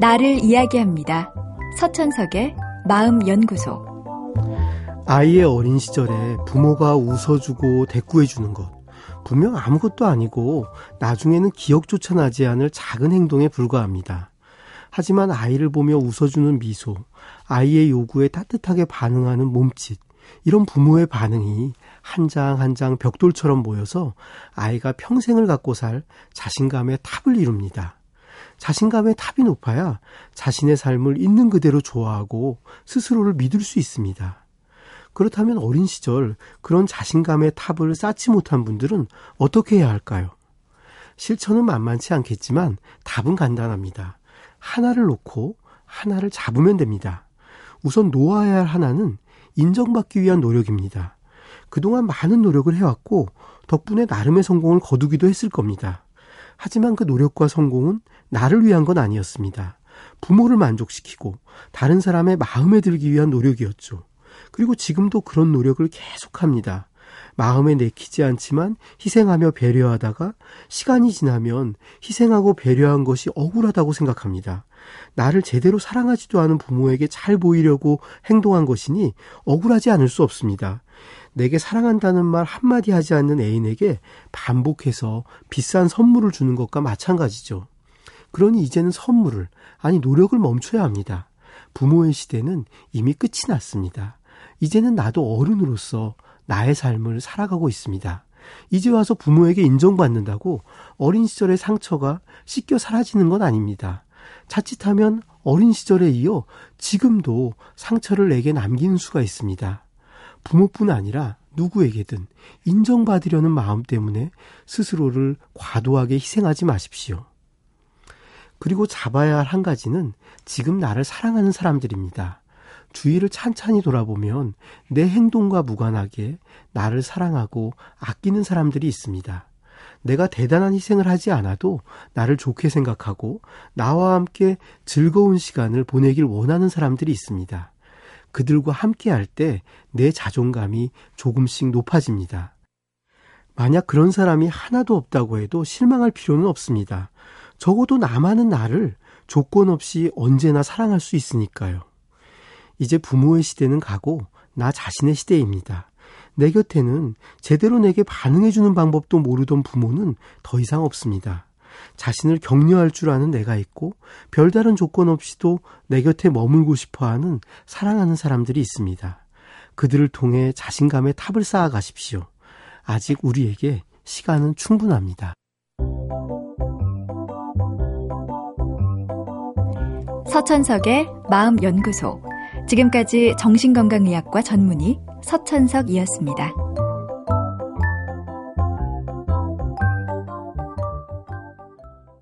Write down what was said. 나를 이야기합니다. 서천석의 마음연구소. 아이의 어린 시절에 부모가 웃어주고 대꾸해주는 것, 분명 아무것도 아니고 나중에는 기억조차 나지 않을 작은 행동에 불과합니다. 하지만 아이를 보며 웃어주는 미소, 아이의 요구에 따뜻하게 반응하는 몸짓, 이런 부모의 반응이 한 장 한 장 벽돌처럼 모여서 아이가 평생을 갖고 살 자신감의 탑을 이룹니다. 자신감의 탑이 높아야 자신의 삶을 있는 그대로 좋아하고 스스로를 믿을 수 있습니다. 그렇다면 어린 시절 그런 자신감의 탑을 쌓지 못한 분들은 어떻게 해야 할까요? 실천은 만만치 않겠지만 답은 간단합니다. 하나를 놓고 하나를 잡으면 됩니다. 우선 놓아야 할 하나는 인정받기 위한 노력입니다. 그동안 많은 노력을 해왔고 덕분에 나름의 성공을 거두기도 했을 겁니다. 하지만 그 노력과 성공은 나를 위한 건 아니었습니다. 부모를 만족시키고 다른 사람의 마음에 들기 위한 노력이었죠. 그리고 지금도 그런 노력을 계속합니다. 마음에 내키지 않지만 희생하며 배려하다가 시간이 지나면 희생하고 배려한 것이 억울하다고 생각합니다. 나를 제대로 사랑하지도 않은 부모에게 잘 보이려고 행동한 것이니 억울하지 않을 수 없습니다. 내게 사랑한다는 말 한마디 하지 않는 애인에게 반복해서 비싼 선물을 주는 것과 마찬가지죠. 그러니 이제는 선물을, 아니 노력을 멈춰야 합니다. 부모의 시대는 이미 끝이 났습니다. 이제는 나도 어른으로서 나의 삶을 살아가고 있습니다. 이제 와서 부모에게 인정받는다고 어린 시절의 상처가 씻겨 사라지는 건 아닙니다. 자칫하면 어린 시절에 이어 지금도 상처를 내게 남기는 수가 있습니다. 부모뿐 아니라 누구에게든 인정받으려는 마음 때문에 스스로를 과도하게 희생하지 마십시오. 그리고 잡아야 할 한 가지는 지금 나를 사랑하는 사람들입니다. 주위를 찬찬히 돌아보면 내 행동과 무관하게 나를 사랑하고 아끼는 사람들이 있습니다. 내가 대단한 희생을 하지 않아도 나를 좋게 생각하고 나와 함께 즐거운 시간을 보내길 원하는 사람들이 있습니다. 그들과 함께할 때 내 자존감이 조금씩 높아집니다. 만약 그런 사람이 하나도 없다고 해도 실망할 필요는 없습니다. 적어도 나만은 나를 조건 없이 언제나 사랑할 수 있으니까요. 이제 부모의 시대는 가고 나 자신의 시대입니다. 내 곁에는 제대로 내게 반응해주는 방법도 모르던 부모는 더 이상 없습니다. 자신을 격려할 줄 아는 내가 있고 별다른 조건 없이도 내 곁에 머물고 싶어하는 사랑하는 사람들이 있습니다. 그들을 통해 자신감의 탑을 쌓아가십시오. 아직 우리에게 시간은 충분합니다. 서천석의 마음연구소. 지금까지 정신건강의학과 전문의 서천석이었습니다.